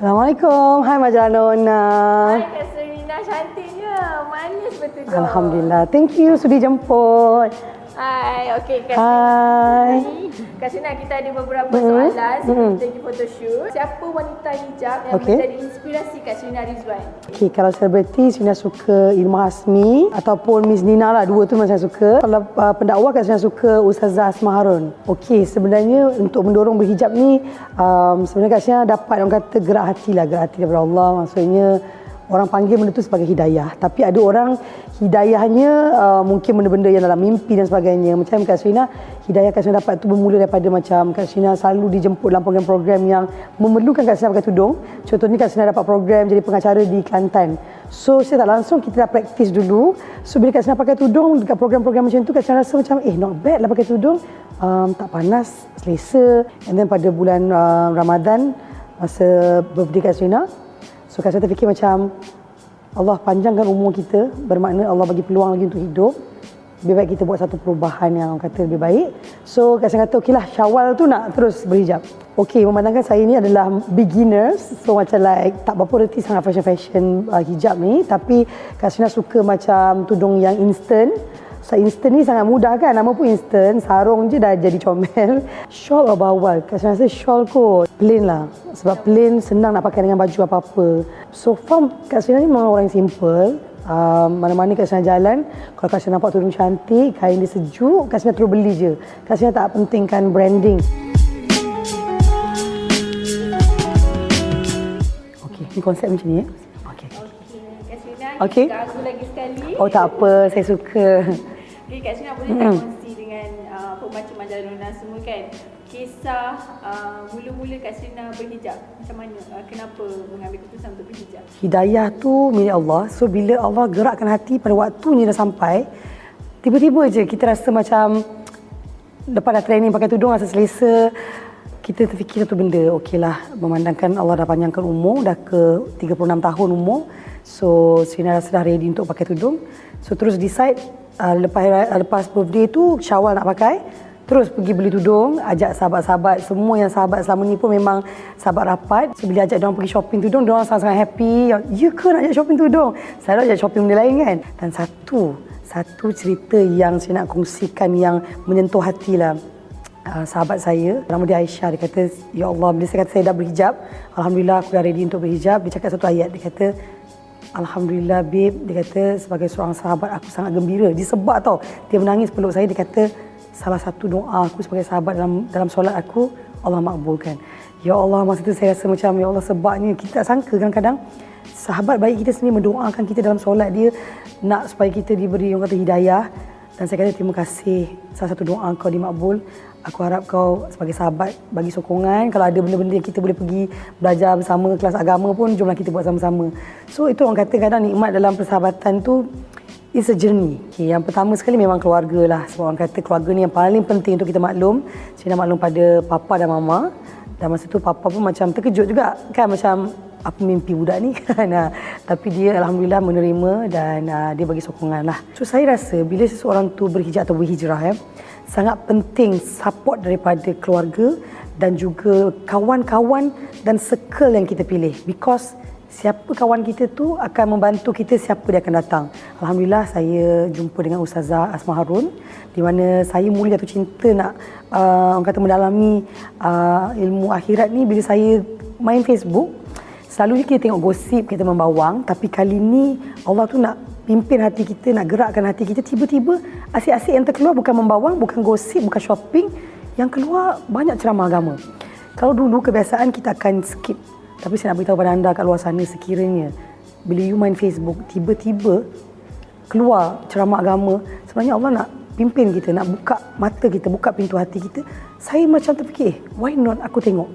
Assalamualaikum. Hai Majalah Nona. Hai Kak Serina, cantiknya. Manis betul tu. Alhamdulillah. Thank you sudi jemput. Hai, okey Kak Serina. Kak Serina, kita ada beberapa soalan sebelum kita pergi photoshoot. Siapa wanita hijab yang menjadi inspirasi Kak Serina Rizwan? Okey, kalau selebriti, Serina suka Ilmah Azmi ataupun Miss Nina lah. Dua tu memang saya suka. Kalau pendakwa, Kak Serina suka Ustazah Asma Harun. Okey, sebenarnya untuk mendorong berhijab ni, sebenarnya Kak Serina dapat orang kata gerak hati lah. Gerak hati daripada Allah, maksudnya orang panggil benda tu sebagai hidayah. Tapi ada orang hidayahnya mungkin benda-benda yang dalam mimpi dan sebagainya. Macam Kak Serina, hidayah Kak Serina dapat tu bermula daripada macam Kak Serina selalu dijemput dalam program-program yang memerlukan Kak Serina pakai tudung. Contohnya Kak Serina dapat program jadi pengacara di Kelantan. So saya tak langsung kita dah praktis dulu. So bila Kak Serina pakai tudung dekat program-program macam tu, Kak Serina rasa macam not bad lah pakai tudung. Tak panas, selesa. And then pada bulan Ramadan, masa birthday Kak Serina, so Kak Serina terfikir macam Allah panjangkan umur kita, bermakna Allah bagi peluang lagi untuk hidup. Lebih baik kita buat satu perubahan yang orang kata lebih baik. So Kak Serina kata okeylah, Syawal tu nak terus berhijab. Okey, memandangkan saya ni adalah beginners, so macam like tak berapa reti sangat fashion-fashion hijab ni. Tapi Kak Serina suka macam tudung yang instant. So instant ni sangat mudah kan, nama pun instant, sarung je dah jadi comel. Shawl abawal, Kak Serina rasa shawl kot, plain lah. Sebab plain senang nak pakai dengan baju apa-apa. So faham, Kak Serina ni memang orang simple. Mana-mana Kak Serina jalan, kalau Kak Serina nampak tudung cantik, kain dia sejuk, Kak Serina terus beli je. Kak Serina tak pentingkan branding. Okey, ni konsep macam ni ya. Okey. Kita aku lagi sekali. Oh tak apa, saya suka. Okey, Kak Serina boleh tak kongsi dengan pembaca Majalah Nona semua kan, kisah mula-mula Kak Serina berhijab? Macam mana, kenapa mengambil keputusan untuk berhijab? Hidayah tu milik Allah. So bila Allah gerakkan hati pada waktunya dah sampai, tiba-tiba je kita rasa macam lepas dah training pakai tudung rasa selesa, kita terfikir satu benda. Okeylah, memandangkan Allah dah panjangkan umur, dah ke 36 tahun umur. So Serina rasa dah ready untuk pakai tudung. So terus decide lepas birthday tu Syawal nak pakai. Terus pergi beli tudung, ajak sahabat-sahabat. Semua yang sahabat selama ni pun memang sahabat rapat. So bila ajak diorang pergi shopping tudung, diorang sangat-sangat happy. You ke nak ajak shopping tudung? Saya ajak shopping benda lain kan. Dan satu cerita yang saya nak kongsikan yang menyentuh hati lah. Sahabat saya, nama dia Aisyah, dia kata, "Ya Allah, bila saya kata saya dah berhijab, Alhamdulillah aku dah ready untuk berhijab." Dia cakap satu ayat, dia kata, "Alhamdulillah babe," dia kata, "sebagai seorang sahabat aku sangat gembira." Dia sebab tau, dia menangis peluk saya, dia kata, "Salah satu doa aku sebagai sahabat dalam solat aku, Allah makbulkan." Ya Allah, masa tu saya rasa macam, ya Allah, sebabnya kita tak sangka kadang-kadang sahabat baik kita sendiri mendoakan kita dalam solat dia, nak supaya kita diberi orang kata hidayah. Dan saya kata, "Terima kasih, salah satu doa kau dimakbul. Aku harap kau sebagai sahabat bagi sokongan. Kalau ada benda-benda yang kita boleh pergi belajar bersama, kelas agama pun, jomlah kita buat sama-sama." So itu orang kata kadang nikmat dalam persahabatan tu, it's a journey. Okay, yang pertama sekali memang keluarga lah. Sebab orang kata keluarga ni yang paling penting untuk kita maklum. Saya nak maklum pada Papa dan Mama. Dan masa tu Papa pun macam terkejut juga kan, macam apa mimpi budak ni kan. Tapi dia Alhamdulillah menerima dan dia bagi sokongan lah. So saya rasa bila seseorang tu berhijab atau berhijrah, sangat penting support daripada keluarga dan juga kawan-kawan dan circle yang kita pilih. Because siapa kawan kita tu akan membantu kita siapa dia akan datang. Alhamdulillah saya jumpa dengan Ustazah Asma Harun, di mana saya mula jatuh cinta nak orang kata mendalami ilmu akhirat ni bila saya main Facebook. Selalunya kita tengok gosip, kita membawang, tapi kali ni Allah tu nak pimpin hati kita, nak gerakkan hati kita. Tiba-tiba asyik-asyik yang terkeluar bukan membawang, bukan gosip, bukan shopping. Yang keluar banyak ceramah agama. Kalau dulu kebiasaan kita akan skip. Tapi saya nak beritahu pada anda kat luar sana, sekiranya bila you main Facebook, tiba-tiba keluar ceramah agama, sebenarnya Allah nak pimpin kita, nak buka mata kita, buka pintu hati kita. Saya macam terfikir, why not aku tengok.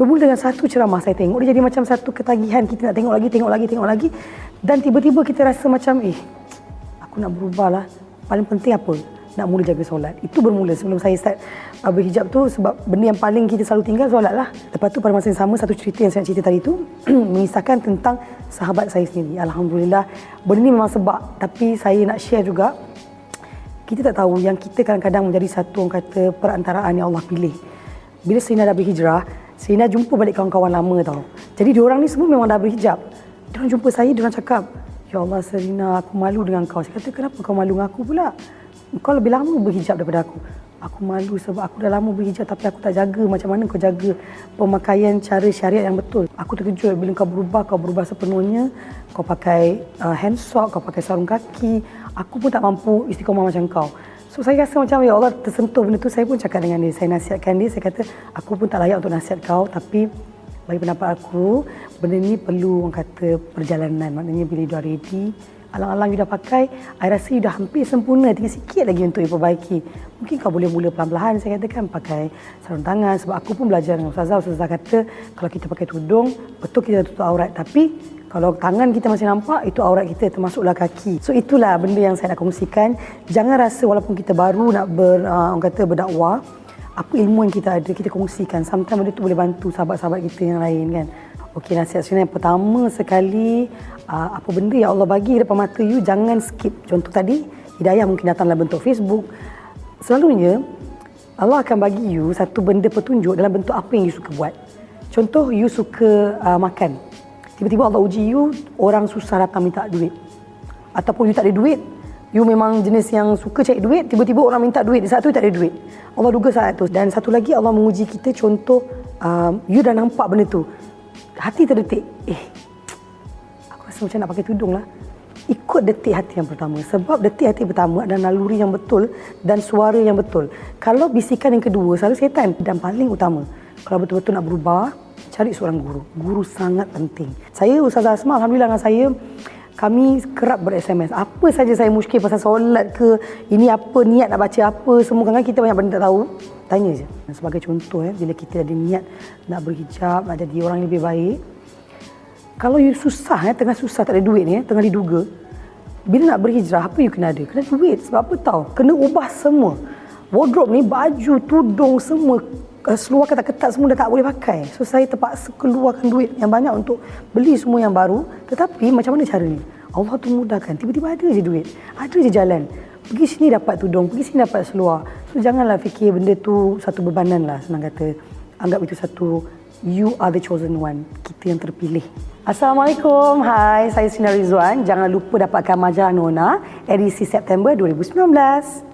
Bermula dengan satu ceramah saya tengok, dia jadi macam satu ketagihan, kita nak tengok lagi, tengok lagi, tengok lagi. Dan tiba-tiba kita rasa macam, aku nak berubah lah. Paling penting apa? Nak mula jaga solat. Itu bermula sebelum saya start berhijab tu, sebab benda yang paling kita selalu tinggal solat lah. Lepas tu pada masa yang sama, satu cerita yang saya nak cerita tadi tu mengisahkan tentang sahabat saya sendiri. Alhamdulillah, benda ni memang sebab, tapi saya nak share juga. Kita tak tahu yang kita kadang-kadang menjadi satu orang kata perantaraan yang Allah pilih. Bila saya dah berhijrah, Serina jumpa balik kawan-kawan lama tau. Jadi diorang ni semua memang dah berhijab. Diorang jumpa saya, diorang cakap, "Ya Allah Serina, aku malu dengan kau." Saya kata, "Kenapa kau malu dengan aku pula? Kau lebih lama berhijab daripada aku." "Aku malu sebab aku dah lama berhijab tapi aku tak jaga. Macam mana kau jaga pemakaian cara syariat yang betul? Aku terkejut bila kau berubah sepenuhnya. Kau pakai hand sock, kau pakai sarung kaki. Aku pun tak mampu istiqamah macam kau." So saya rasa macam, ya Allah, tersentuh benda tu. Saya pun cakap dengan dia, saya nasihatkan dia, saya kata, "Aku pun tak layak untuk nasihat kau, tapi bagi pendapat aku, benda ni perlu orang kata perjalanan. Maknanya bila you dah ready, alang-alang you dah pakai, I rasa you dah hampir sempurna, tinggal sikit lagi untuk you perbaiki. Mungkin kau boleh mula pelan-pelan," saya katakan, "pakai sarung tangan." Sebab aku pun belajar dengan Ustazah, Ustazah kata kalau kita pakai tudung, betul kita tutup aurat, tapi kalau tangan kita masih nampak, itu aurat kita, termasuklah kaki. So itulah benda yang saya nak kongsikan. Jangan rasa walaupun kita baru nak berdakwah, apa ilmu yang kita ada, kita kongsikan. Sometimes benda tu boleh bantu sahabat-sahabat kita yang lain kan. Okey, nasihat Serina yang pertama sekali, apa benda yang Allah bagi depan mata you, jangan skip. Contoh tadi, hidayah mungkin datang dalam bentuk Facebook. Selalunya, Allah akan bagi you satu benda petunjuk dalam bentuk apa yang you suka buat. Contoh, you suka makan. Tiba-tiba Allah uji you, orang susah datang minta duit. Ataupun you tak ada duit, you memang jenis yang suka cari duit, tiba-tiba orang minta duit, di saat tu tak ada duit. Allah duga saat tu. Dan satu lagi, Allah menguji kita, contoh, you dah nampak benda tu, hati terdetik, aku rasa macam nak pakai tudung lah. Ikut detik hati yang pertama, sebab detik hati pertama ada naluri yang betul dan suara yang betul. Kalau bisikan yang kedua selalu setan. Dan paling utama, kalau betul-betul nak berubah, cari seorang guru. Guru sangat penting. Saya, Ustazah Asma, Alhamdulillah dengan saya, kami kerap ber-SMS. Apa saja saya muskil pasal solat ke, ini apa, niat nak baca apa, semua. Kadang-kadang kita banyak benda tak tahu, tanya je. Sebagai contoh, bila kita ada niat nak berhijab, nak jadi orang yang lebih baik, kalau you susah, tengah susah, tak ada duit ni, tengah diduga, bila nak berhijrah, apa you kena ada? Kena duit. Sebab apa tahu? Kena ubah semua. Wardrobe ni, baju, tudung, semua seluar ketat-ketat semua dah tak boleh pakai. So saya terpaksa keluarkan duit yang banyak untuk beli semua yang baru. Tetapi macam mana caranya? Allah tu mudahkan. Tiba-tiba ada je duit, ada je jalan. Pergi sini dapat tudung, pergi sini dapat seluar. So janganlah fikir benda tu satu bebanan lah, senang kata. Anggap itu satu, you are the chosen one, kita yang terpilih. Assalamualaikum, hai, saya Serina Rizwan. Jangan lupa dapatkan Majalah Nona edisi September 2019.